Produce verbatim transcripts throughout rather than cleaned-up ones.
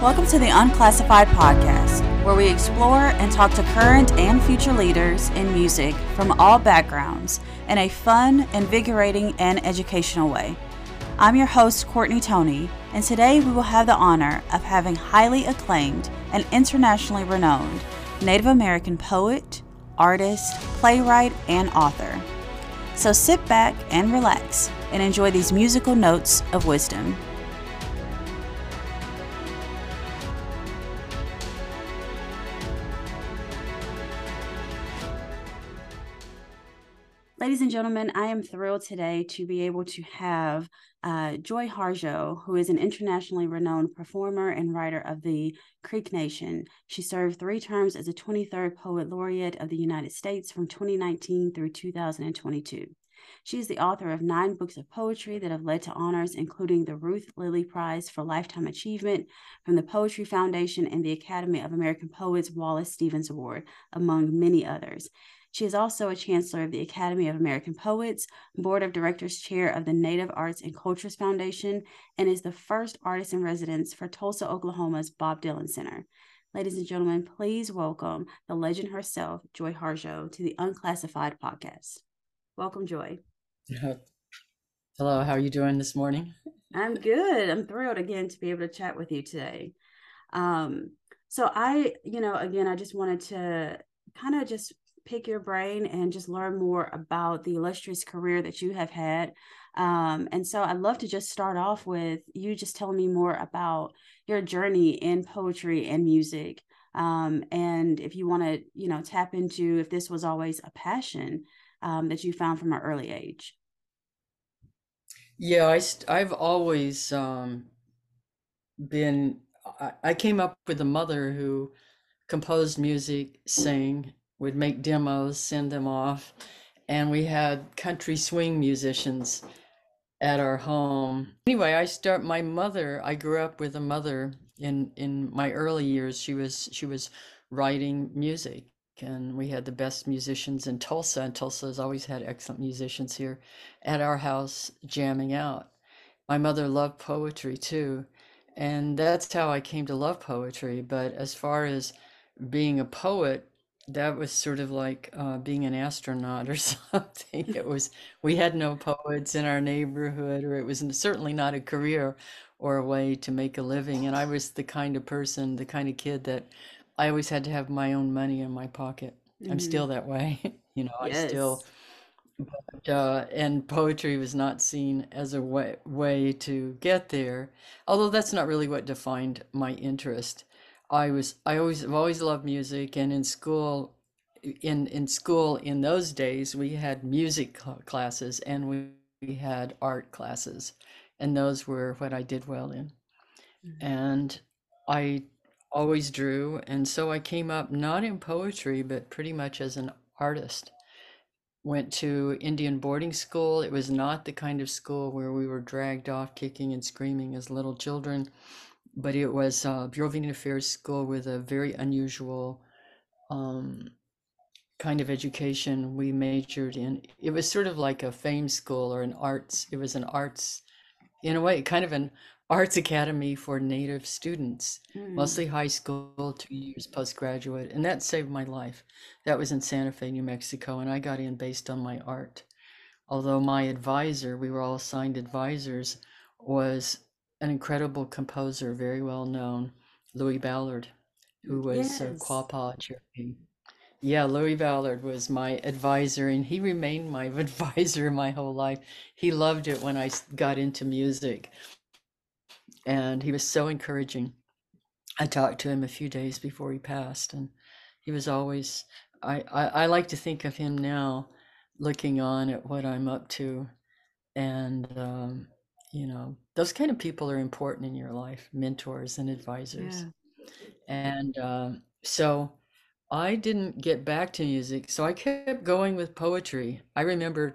Welcome to the Unclassified Podcast, where we explore and talk to current and future leaders in music from all backgrounds in a fun, invigorating, and educational way. I'm your host, Courtney Tony, and today we will have the honor of having highly acclaimed and internationally renowned Native American poet, artist, playwright, and author. So sit back and relax and enjoy these musical notes of wisdom. Ladies and gentlemen, I am thrilled today to be able to have uh, Joy Harjo, who is an internationally renowned performer and writer of the Creek Nation. She served three terms as a twenty-third Poet Laureate of the United States from twenty nineteen through two thousand twenty-two. She is the author of nine books of poetry that have led to honors, including the Ruth Lilly Prize for Lifetime Achievement from the Poetry Foundation and the Academy of American Poets Wallace Stevens Award, among many others. She is also a chancellor of the Academy of American Poets, board of directors chair of the Native Arts and Cultures Foundation, and is the first artist in residence for Tulsa, Oklahoma's Bob Dylan Center. Ladies and gentlemen, please welcome the legend herself, Joy Harjo, to the Unclassified Podcast. Welcome, Joy. Yeah. Hello, how are you doing this morning? I'm good. I'm thrilled again to be able to chat with you today. Um, so I, you know, again, I just wanted to kind of just pick your brain and just learn more about the illustrious career that you have had. Um, and so I'd love to just start off with you just telling me more about your journey in poetry and music. Um, and if you want to, you know, tap into if this was always a passion um, that you found from an early age. Yeah, I st- I've always um, been, I-, I came up with a mother who composed music, sang, would make demos, send them off. And we had country swing musicians at our home. Anyway, I start my mother, I grew up with a mother in, in my early years. She was she was writing music, and we had the best musicians in Tulsa, and Tulsa has always had excellent musicians here at our house jamming out. My mother loved poetry too. And that's how I came to love poetry. But as far as being a poet, that was sort of like uh, being an astronaut or something. It was, we had no poets in our neighborhood, or it was certainly not a career or a way to make a living. And I was the kind of person, the kind of kid that I always had to have my own money in my pocket. Mm-hmm. I'm still that way, you know, yes. I still, but, uh, and poetry was not seen as a way, way to get there. Although that's not really what defined my interest. I was, I always, I've always loved music, and in school, in, in school in those days, we had music classes and we, we had art classes, and those were what I did well in. Mm-hmm. And I always drew. And so I came up not in poetry, but pretty much as an artist. Went to Indian boarding school. It was not the kind of school where we were dragged off kicking and screaming as little children. But it was a Bureau of Indian Affairs school with a very unusual um, kind of education we majored in. It was sort of like a fame school or an arts, it was an arts, in a way, kind of an arts academy for Native students, mm. mostly high school, two years postgraduate. And that saved my life. That was in Santa Fe, New Mexico, and I got in based on my art. Although my advisor, we were all assigned advisors, was an incredible composer, very well known, Louis Ballard, who was yes. a Quapaw Cherokee. Yeah, Louis Ballard was my advisor, and he remained my advisor my whole life. He loved it when I got into music, and he was so encouraging. I talked to him a few days before he passed, and he was always, I, I, I like to think of him now, looking on at what I'm up to, and um, you know, those kind of people are important in your life, mentors and advisors. Yeah. And uh, so I didn't get back to music, so I kept going with poetry. I remember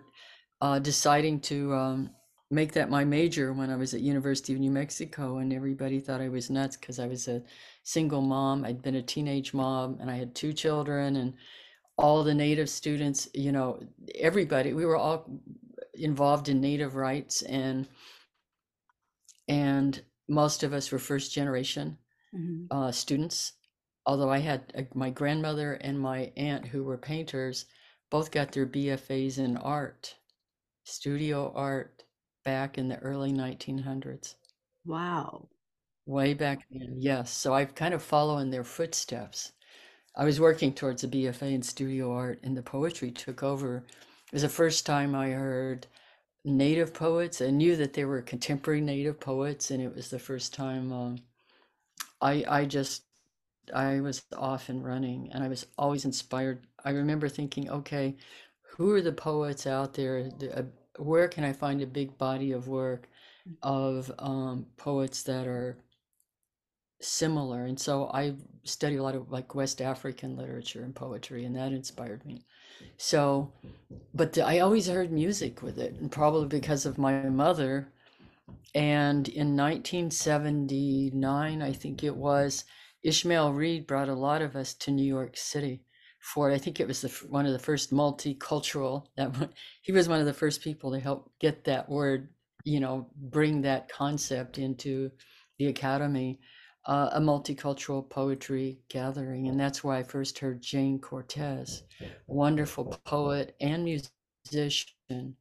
uh, deciding to um, make that my major when I was at University of New Mexico, and everybody thought I was nuts because I was a single mom. I'd been a teenage mom, and I had two children, and all the Native students, you know, everybody, we were all involved in Native rights, and and most of us were first generation, mm-hmm. uh, students. Although I had uh, my grandmother and my aunt, who were painters, both got their B F As in art, studio art, back in the early nineteen hundreds. Wow. Way back then, yes. So I've kind of followed in their footsteps. I was working towards a B F A in studio art, and the poetry took over. It was the first time I heard Native poets. I knew that they were contemporary Native poets, and it was the first time um, I, I just, I was off and running, and I was always inspired. I remember thinking, okay, who are the poets out there? Where can I find a big body of work of um, poets that are similar? And so I studied a lot of like West African literature and poetry, and that inspired me. So, but the, I always heard music with it, and probably because of my mother. And in nineteen seventy-nine, I think it was, Ishmael Reed brought a lot of us to New York City for, I think it was the, one of the first multicultural, that one, he was one of the first people to help get that word, you know, bring that concept into the Academy, uh, a multicultural poetry gathering. And that's where I first heard Jane Cortez, wonderful poet and musician.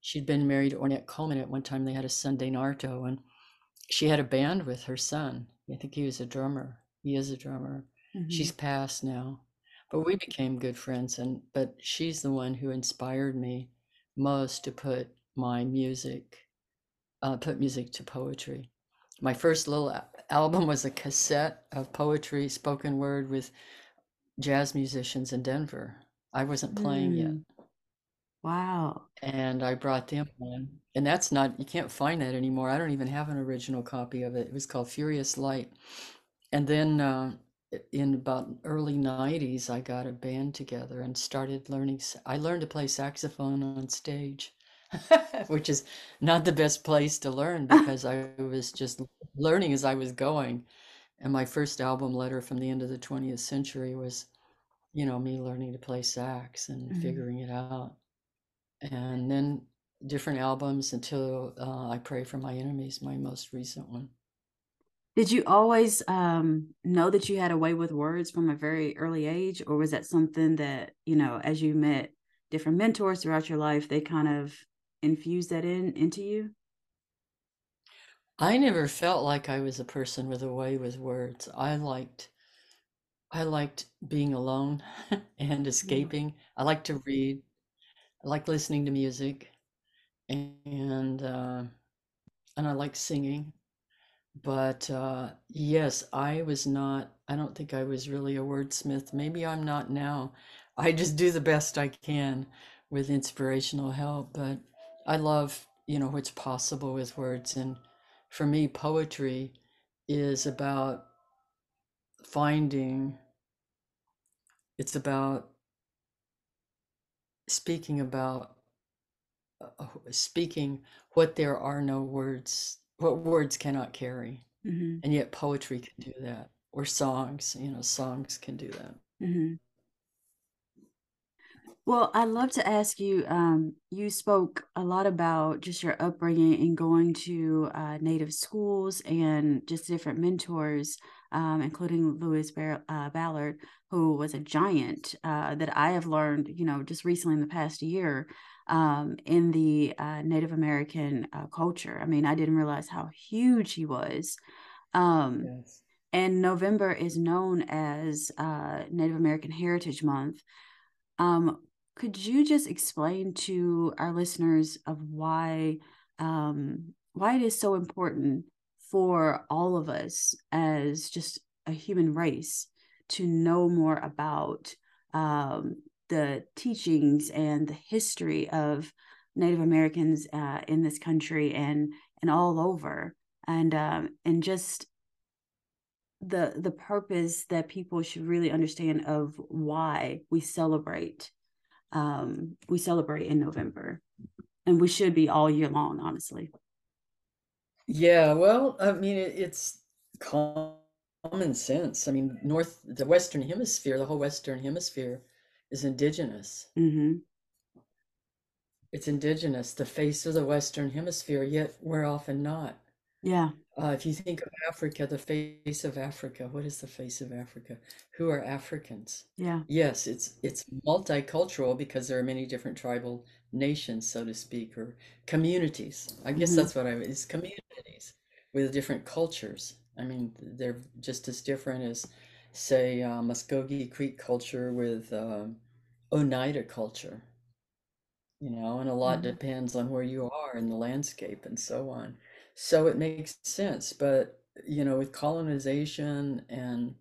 She'd been married to Ornette Coleman at one time. They had a son, Danarto, and she had a band with her son. I think he was a drummer. He is a drummer. Mm-hmm. She's passed now, but we became good friends. And but she's the one who inspired me most to put my music, uh, put music to poetry. My first little album was a cassette of poetry, spoken word with jazz musicians in Denver. I wasn't playing mm. yet. Wow. And I brought them in, and that's not, you can't find that anymore. I don't even have an original copy of it. It was called Furious Light. And then uh, in about early nineties, I got a band together and started learning. I learned to play saxophone on stage, which is not the best place to learn, because I was just learning as I was going. And my first album, Letter from the End of the twentieth Century, was, you know, me learning to play sax and mm-hmm. figuring it out. And then different albums until uh, I Pray for My Enemies, my most recent one. Did you always um, know that you had a way with words from a very early age? Or was that something that, you know, as you met different mentors throughout your life, they kind of infused that in into you? I never felt like I was a person with a way with words. I liked, I liked being alone and escaping. Yeah. I liked to read. I like listening to music, and uh, and I like singing, but uh, yes, I was not, I don't think I was really a wordsmith. Maybe I'm not now. I just do the best I can with inspirational help, but I love, you know, what's possible with words. And for me, poetry is about finding, it's about speaking about uh, speaking what there are no words, what words cannot carry. Mm-hmm. And yet poetry can do that, or songs, you know, songs can do that. Mm-hmm. Well, I'd love to ask you, um, you spoke a lot about just your upbringing and going to uh, Native schools and just different mentors, um, including Louis Bar- uh, Ballard, who was a giant uh, that I have learned, you know, just recently in the past year um, in the uh, Native American uh, culture. I mean, I didn't realize how huge he was. Um, yes. And November is known as uh, Native American Heritage Month. Um, Could you just explain to our listeners of why um, why it is so important for all of us as just a human race to know more about um, the teachings and the history of Native Americans uh, in this country and and all over, and um, and just the the purpose that people should really understand of why we celebrate. Um, we celebrate in November, and we should be all year long, honestly. Yeah, well, I mean, it, it's common sense. I mean, North, the Western Hemisphere, the whole Western Hemisphere is indigenous. Mm-hmm. It's indigenous, the face of the Western Hemisphere, yet we're often not. Yeah. Uh, if you think of Africa, the face of Africa, what is the face of Africa? Who are Africans? Yeah. Yes, it's it's multicultural because there are many different tribal nations, so to speak, or communities. I guess mm-hmm. that's what I mean, it's communities with different cultures. I mean, they're just as different as, say, uh, Muscogee Creek culture with uh, Oneida culture, you know, and a lot mm-hmm. depends on where you are in the landscape and so on. So it makes sense, but you know, with colonization and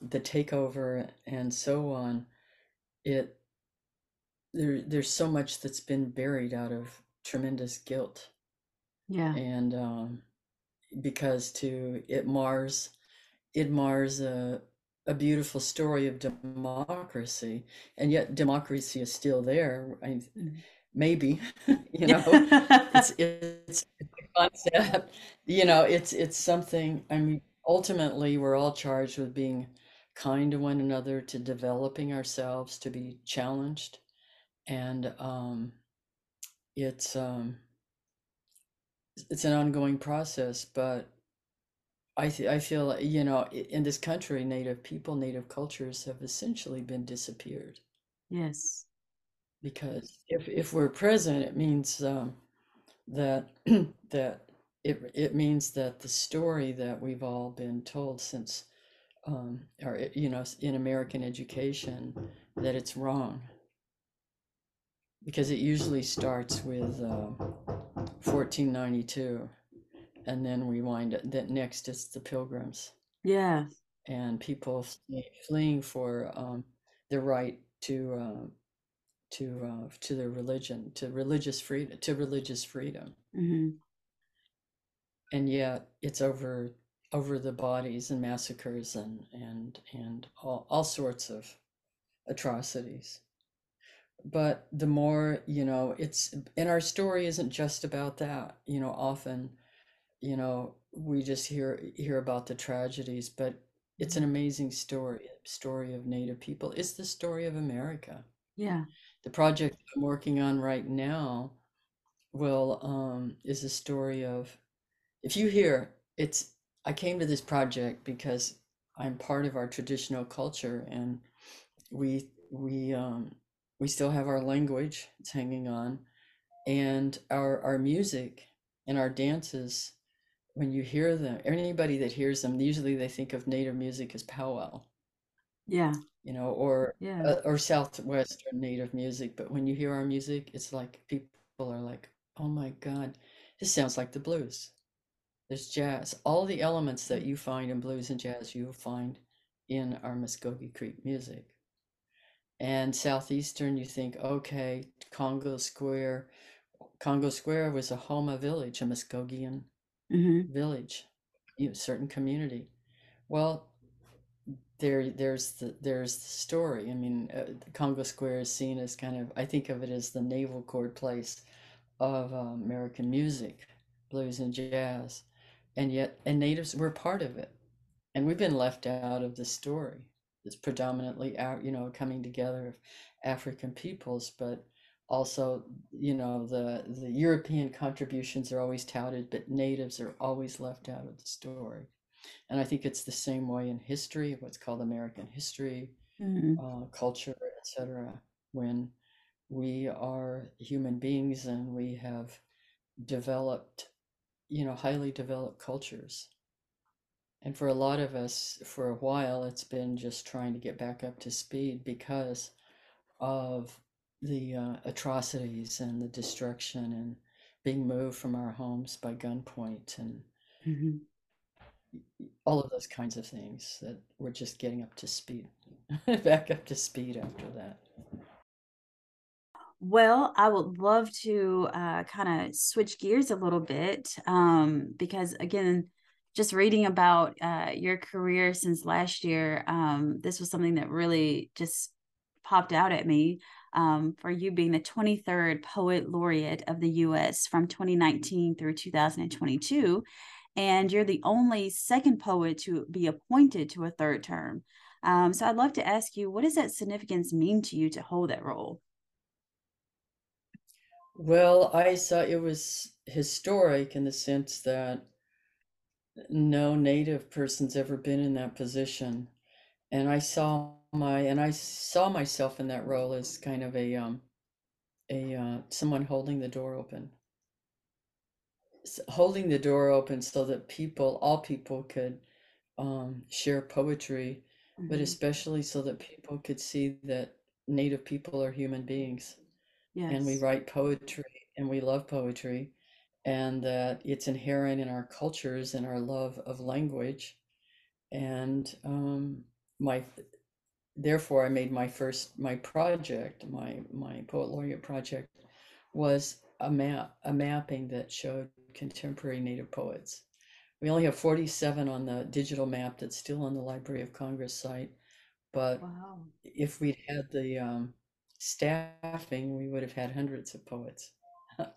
the takeover and so on, it there there's so much that's been buried out of tremendous guilt. Yeah. And um, because to it mars it mars a a beautiful story of democracy, and yet democracy is still there. I, maybe, you know, it's it's. Concept, you know, it's it's something. I mean, ultimately, we're all charged with being kind to one another, to developing ourselves, to be challenged, and um, it's um, it's an ongoing process. But I th- I feel, you know, in this country, Native people, Native cultures have essentially been disappeared. Yes, because if if we're present, it means. Um, that that it it means that the story that we've all been told since um or you know in American education, that it's wrong, because it usually starts with uh, fourteen ninety-two, and then we wind up that next it's the Pilgrims, yeah, and people fleeing for um the right to uh, to uh, to their religion, to religious freedom, to religious freedom, mm-hmm. and yet it's over over the bodies and massacres and and and all, all sorts of atrocities. But the more you know, it's and our story isn't just about that. You know, often, you know, we just hear hear about the tragedies, but it's an amazing story story of Native people. It's the story of America. Yeah. The project I'm working on right now will um, is a story of, if you hear, it's, I came to this project because I'm part of our traditional culture, and we we um, we still have our language, it's hanging on, and our our music and our dances. When you hear them, or anybody that hears them, usually they think of Native music as powwow. Yeah. You know, or yeah. uh, or Southwestern Native music, but when you hear our music, it's like people are like, "Oh my God, this sounds like the blues." There's jazz, all the elements that you find in blues and jazz, you find in our Muscogee Creek music. And Southeastern, you think, okay, Congo Square. Congo Square was a Homa village, a Muscogean mm-hmm. village, you know, certain community. Well. There, there's the there's the story. I mean, uh, Congo Square is seen as kind of, I think of it as the navel chord place of uh, American music, blues and jazz, and yet, and natives were part of it, and we've been left out of the story. It's predominantly our, you know, coming together of African peoples, but also, you know, the the European contributions are always touted, but natives are always left out of the story. And I think it's the same way in history, what's called American history, mm-hmm. uh, culture, et cetera. When we are human beings and we have developed, you know, highly developed cultures. And for a lot of us, for a while, it's been just trying to get back up to speed because of the uh, atrocities and the destruction and being moved from our homes by gunpoint and. Mm-hmm. all of those kinds of things that we're just getting up to speed, back up to speed after that. Well, I would love to uh, kind of switch gears a little bit um, because, again, just reading about uh, your career since last year, um, this was something that really just popped out at me um, for you being the twenty-third Poet Laureate of the U S from twenty nineteen through two thousand twenty-two. And you're the only second poet to be appointed to a third term. Um, so I'd love to ask you, what does that significance mean to you to hold that role? Well, I saw it was historic in the sense that no Native person's ever been in that position. And I saw my, and I saw myself in that role as kind of a, um, a uh, someone holding the door open, holding the door open so that people, all people could um, share poetry, mm-hmm. but especially so that people could see that Native people are human beings. Yes. And we write poetry and we love poetry, and that it's inherent in our cultures and our love of language. And um, my, therefore I made my first, my project, my, my Poet Laureate project was a map, a mapping that showed contemporary Native poets. We only have forty-seven on the digital map that's still on the Library of Congress site. But wow. If we'd had the um, staffing, we would have had hundreds of poets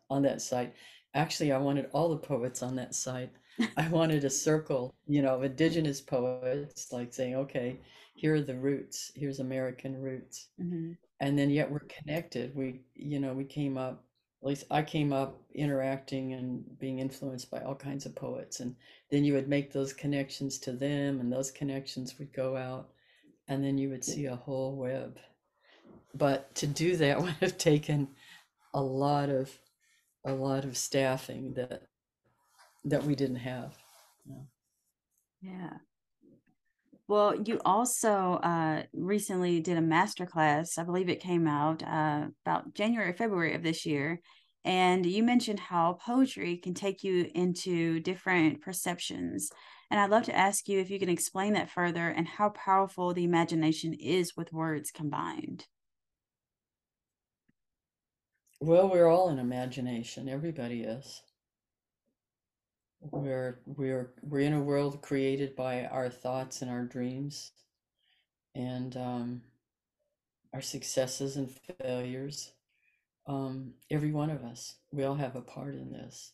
on that site. Actually, I wanted all the poets on that site. I wanted a circle, you know, of indigenous poets, like saying, okay, here are the roots, here's American roots. Mm-hmm. And then yet we're connected. We, you know, we came up, at least I came up interacting and being influenced by all kinds of poets. And then you would make those connections to them, and those connections would go out, and then you would see a whole web. But to do that would have taken a lot of, a lot of staffing that, that we didn't have. Yeah. Yeah. Well, you also uh, recently did a masterclass. I believe it came out uh, about January or February of this year. And you mentioned how poetry can take you into different perceptions. And I'd love to ask you if you can explain that further and how powerful the imagination is with words combined. Well, we're all in imagination. Everybody is. We're, we're, we're in a world created by our thoughts and our dreams and um, our successes and failures. Um, every one of us, we all have a part in this.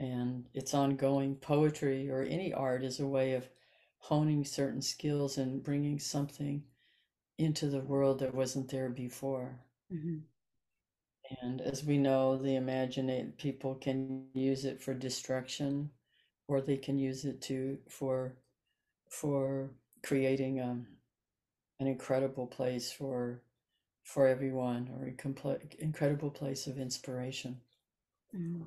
And it's ongoing. Poetry or any art is a way of honing certain skills and bringing something into the world that wasn't there before. Mm-hmm. And as we know, the imaginate people can use it for destruction, or they can use it to for for creating um, an incredible place for for everyone, or a complete incredible place of inspiration. Mm-hmm.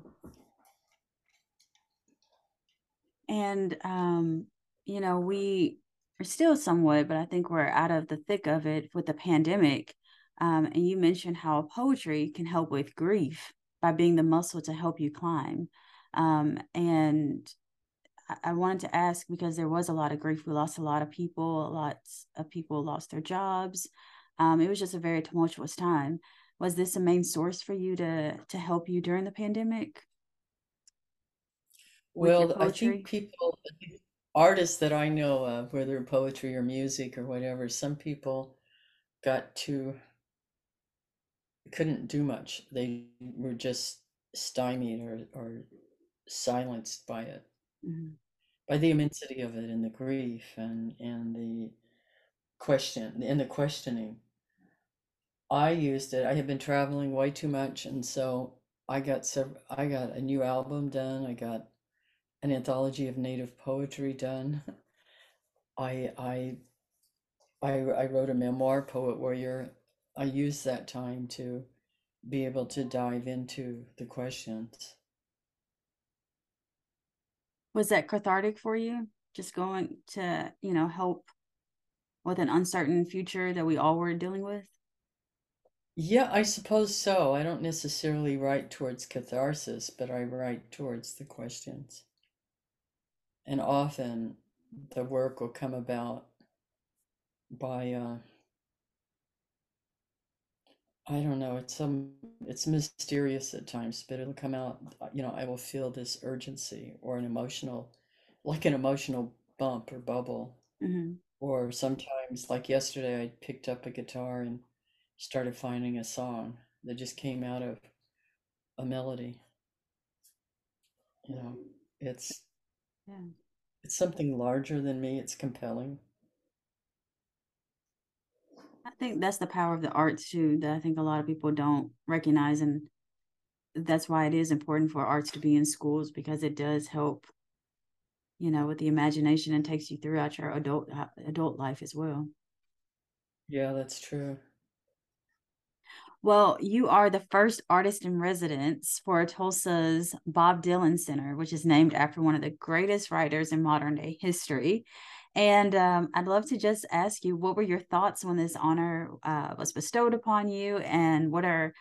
And, um, you know, we are still somewhat, but I think we're out of the thick of it with the pandemic. Um, and you mentioned how poetry can help with grief by being the muscle to help you climb. Um, and I, I wanted to ask, because there was a lot of grief. We lost a lot of people, lots of people lost their jobs. Um, it was just a very tumultuous time. Was this a main source for you to, to help you during the pandemic? Well, I think people, artists that I know of, whether poetry or music or whatever, some people got to, couldn't do much. They were just stymied or, or silenced by it, mm-hmm. by the immensity of it and the grief and, and the question and the questioning. I used it. I had been traveling way too much. And so I got several, I got a new album done. I got an anthology of Native poetry done. I, I, I, I wrote a memoir, Poet Warrior. I used that time to be able to dive into the questions. Was that cathartic for you? Just going to, you know, help with an uncertain future that we all were dealing with? Yeah, I suppose so. I don't necessarily write towards catharsis, but I write towards the questions. And often the work will come about by, uh, I don't know, it's some, it's mysterious at times, but it'll come out, you know, I will feel this urgency or an emotional, like an emotional bump or bubble. Mm-hmm. Or sometimes, like yesterday, I picked up a guitar and started finding a song that just came out of a melody. You know, it's, yeah. It's something larger than me. It's compelling. I think that's the power of the arts too, that I think a lot of people don't recognize. And that's why it is important for arts to be in schools, because it does help you know, with the imagination, and takes you throughout your adult adult life as well. Yeah, that's true. Well, you are the first artist in residence for Tulsa's Bob Dylan Center, which is named after one of the greatest writers in modern day history. And um, I'd love to just ask you, what were your thoughts when this honor uh, was bestowed upon you, and what are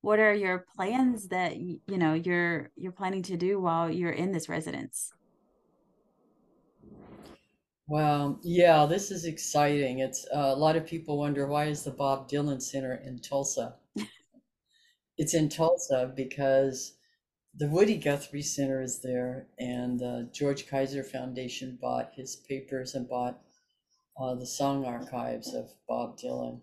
what are your plans that you know you're you're planning to do while you're in this residence? Wow. Yeah, this is exciting. It's uh, a lot of people wonder, why is the Bob Dylan Center in Tulsa? It's in Tulsa because the Woody Guthrie Center is there, and the uh, George Kaiser Foundation bought his papers and bought uh, the song archives of Bob Dylan.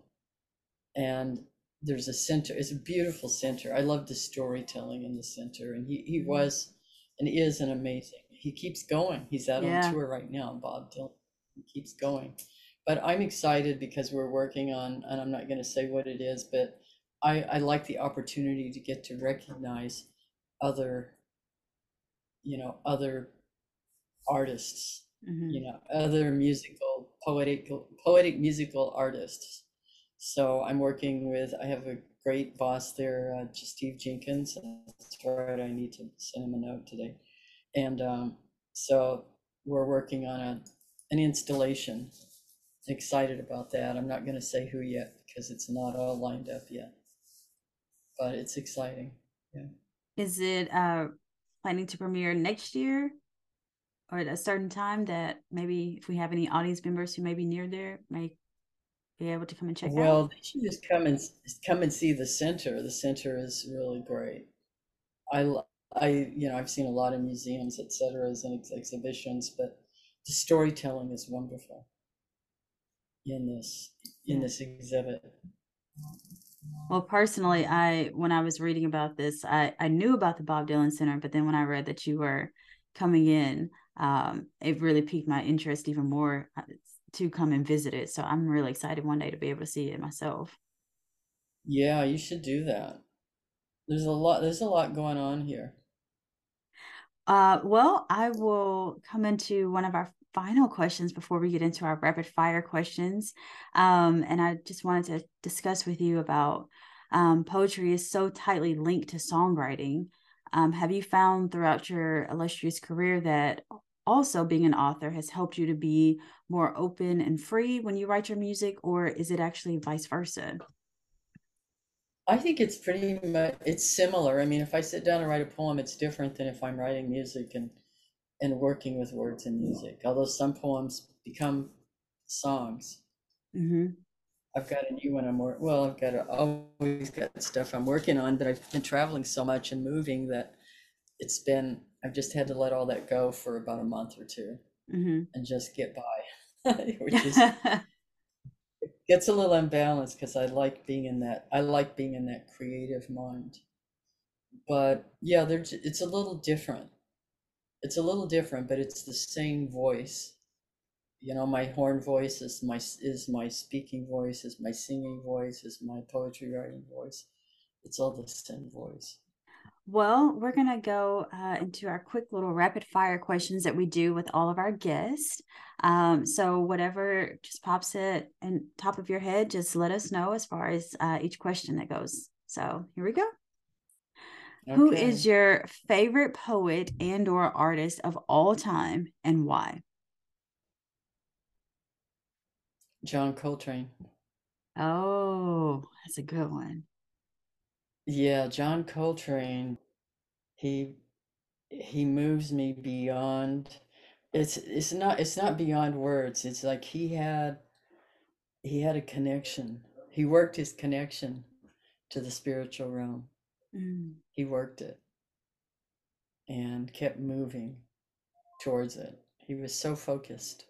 And there's a center. It's a beautiful center. I love the storytelling in the center, and he, he was and is an amazing. He keeps going. He's out yeah. on tour right now, Bob Dylan. He keeps going. But I'm excited because we're working on, and I'm not going to say what it is, but I, I like the opportunity to get to recognize other, you know, other artists, mm-hmm. you know, other musical, poetic, poetic musical artists. So I'm working with, I have a great boss there, uh, Steve Jenkins. That's right. I need to send him a note today. And um, so we're working on a, an installation. Excited about that. I'm not going to say who yet because it's not all lined up yet, but it's exciting. Yeah. Is it uh, planning to premiere next year, or at a certain time that maybe if we have any audience members who may be near there may be able to come and check well, out? Well, they should just come and come and see the center. The center is really great. I love. I, you know, I've seen a lot of museums, et cetera, and ex exhibitions, but the storytelling is wonderful in this, in this exhibit. Well, personally, I, when I was reading about this, I, I knew about the Bob Dylan Center, but then when I read that you were coming in, um, it really piqued my interest even more to come and visit it. So I'm really excited one day to be able to see it myself. Yeah, you should do that. There's a lot, there's a lot going on here. Uh, well, I will come into one of our final questions before we get into our rapid fire questions. Um, and I just wanted to discuss with you about um, poetry is so tightly linked to songwriting. Um, have you found throughout your illustrious career that also being an author has helped you to be more open and free when you write your music, or is it actually vice versa? I think it's pretty much, it's similar. I mean, if I sit down and write a poem, it's different than if I'm writing music and, and working with words and music. Although some poems become songs. Mm-hmm. I've got a new one I'm working, well, I've got a, always got stuff I'm working on, but I've been traveling so much and moving that it's been, I've just had to let all that go for about a month or two mm-hmm. and just get by, which is... Gets a little unbalanced because I like being in that. I like being in that creative mind, but yeah, there's. It's a little different. It's a little different, but it's the same voice. You know, my horn voice is my is my speaking voice, is my singing voice, is my poetry writing voice. It's all the same voice. Well, we're going to go uh, into our quick little rapid fire questions that we do with all of our guests. Um, so whatever just pops it and top of your head, just let us know as far as uh, each question that goes. So here we go. Okay. Who is your favorite poet and or artist of all time, and why? John Coltrane. Oh, that's a good one. Yeah, John Coltrane, he he moves me beyond, it's it's not it's not beyond words. It's like he had he had a connection. He worked his connection to the spiritual realm. Mm. He worked it and kept moving towards it. He was so focused.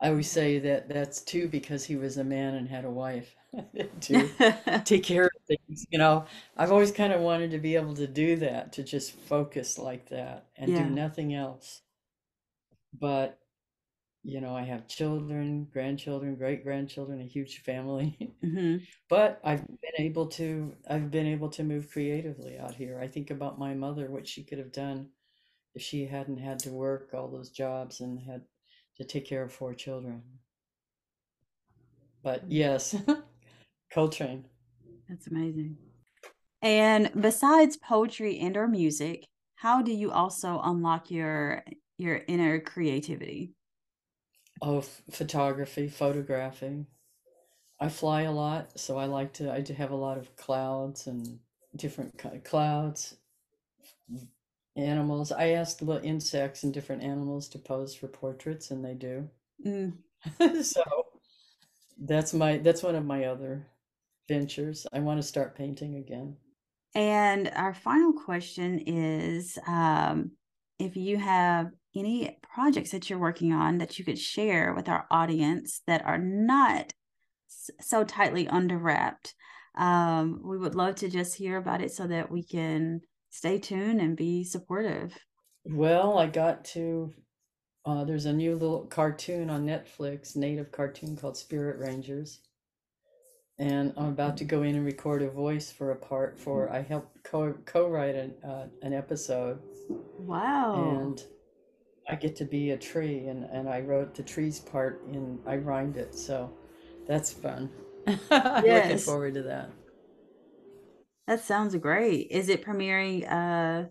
I always say that that's too because he was a man and had a wife to take care of things. You know, I've always kind of wanted to be able to do that, to just focus like that and yeah. do nothing else. But, you know, I have children, grandchildren, great grandchildren, a huge family. Mm-hmm. But I've been able to, I've been able to move creatively out here. I think about my mother, what she could have done if she hadn't had to work all those jobs and had to take care of four children. But yes, Coltrane. That's amazing. And besides poetry and or music, how do you also unlock your your inner creativity? Oh, f- photography, photographing. I fly a lot, so I like to, I do have a lot of clouds and different kind of clouds, animals. I asked little insects and different animals to pose for portraits, and they do. Mm. So that's my, that's one of my other ventures. I want to start painting again. And our final question is, um, if you have any projects that you're working on that you could share with our audience that are not so tightly under wrapped, um, we would love to just hear about it so that we can stay tuned and be supportive. Well, I got to, uh, there's a new little cartoon on Netflix, native cartoon called Spirit Rangers. And I'm about to go in and record a voice for a part for, I helped co- co-write an, uh, an episode. Wow. And I get to be a tree, and, and I wrote the trees part and I rhymed it. So that's fun. Yes. Looking forward to that. That sounds great. Is it premiering uh,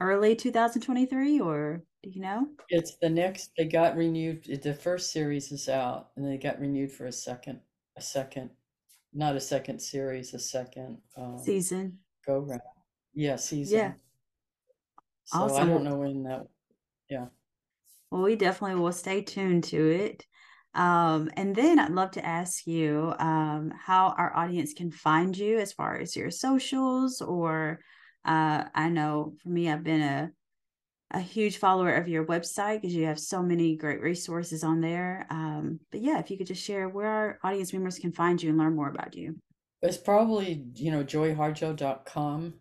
early twenty twenty-three, or do you know? It's the next, they got renewed. The first series is out and they got renewed for a second. A second, not a second series, a second um, season go round. Yeah, season. Yeah. So awesome. I don't know when that. Yeah. Well, we definitely will stay tuned to it. Um, and then I'd love to ask you um, how our audience can find you as far as your socials, or uh, I know for me, I've been a a huge follower of your website because you have so many great resources on there. Um, but yeah, if you could just share where our audience members can find you and learn more about you. It's probably, you know, joy harjo dot com,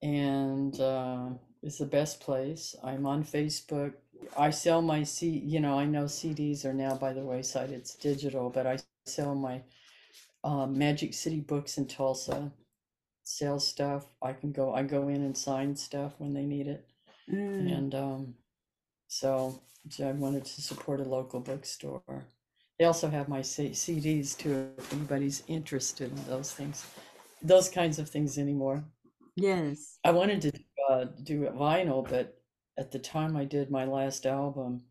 and uh, it's the best place. I'm on Facebook. I sell my, C- you know, I know C Ds are now by the wayside, it's digital, but I sell my uh, Magic City Books in Tulsa, sell stuff. I can go, I go in and sign stuff when they need it. Mm. And um, so, so I wanted to support a local bookstore. They also have my c- CDs too, if anybody's interested in those things, those kinds of things anymore. Yes. I wanted to uh, do vinyl, but at the time I did my last album,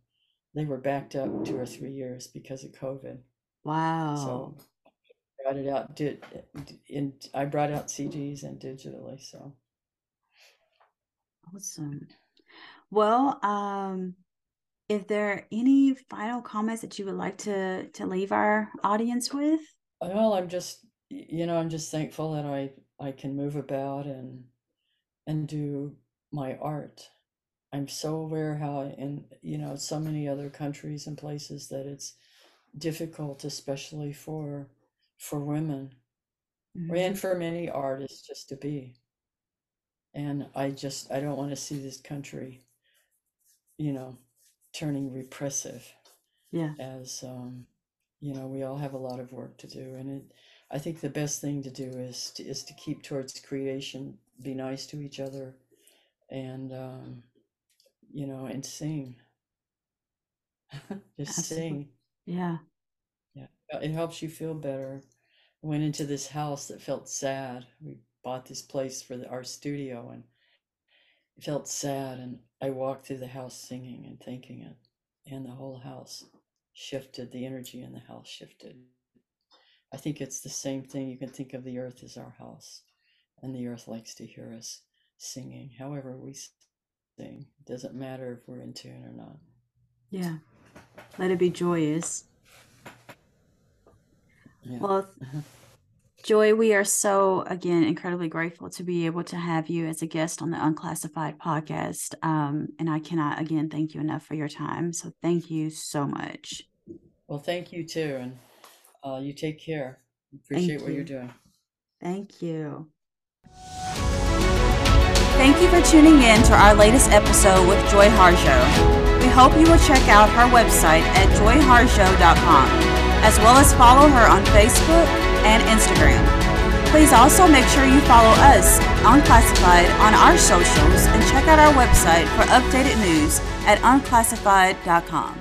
they were backed up two or three years because of COVID. Wow. So I brought it out, did, and I brought out C Ds and digitally, so. Awesome. Well, um, if there are any final comments that you would like to to leave our audience with? Well, I'm just, you know, I'm just thankful that I, I can move about and and do my art. I'm so aware how in, you know, so many other countries and places that it's difficult, especially for for women, mm-hmm. and for many artists just to be. And I just, I don't want to see this country, you know, turning repressive. Yeah. As, um, you know, we all have a lot of work to do. And it, I think the best thing to do is to, is to keep towards creation, be nice to each other, and, um, you know, and sing. Just Absolutely. Sing. Yeah. Yeah. It helps you feel better. I went into this house that felt sad. We bought this place for the, our studio, and it felt sad, and I walked through the house singing and thanking it, and the whole house shifted, the energy in the house shifted. I think it's the same thing. You can think of the earth as our house, and the earth likes to hear us singing, however we sing. It doesn't matter if we're in tune or not. Yeah, let it be joyous. Yeah. Well, Joy, we are so, again, incredibly grateful to be able to have you as a guest on the Unclassified podcast. Um, and I cannot, again, thank you enough for your time. So thank you so much. Well, thank you too. And uh, you take care. Appreciate what you're doing. Thank you. Thank you for tuning in to our latest episode with Joy Harjo. We hope you will check out her website at joy harjo dot com, as well as follow her on Facebook and Instagram. Please also make sure you follow us on Unclassified on our socials and check out our website for updated news at unclassified dot com.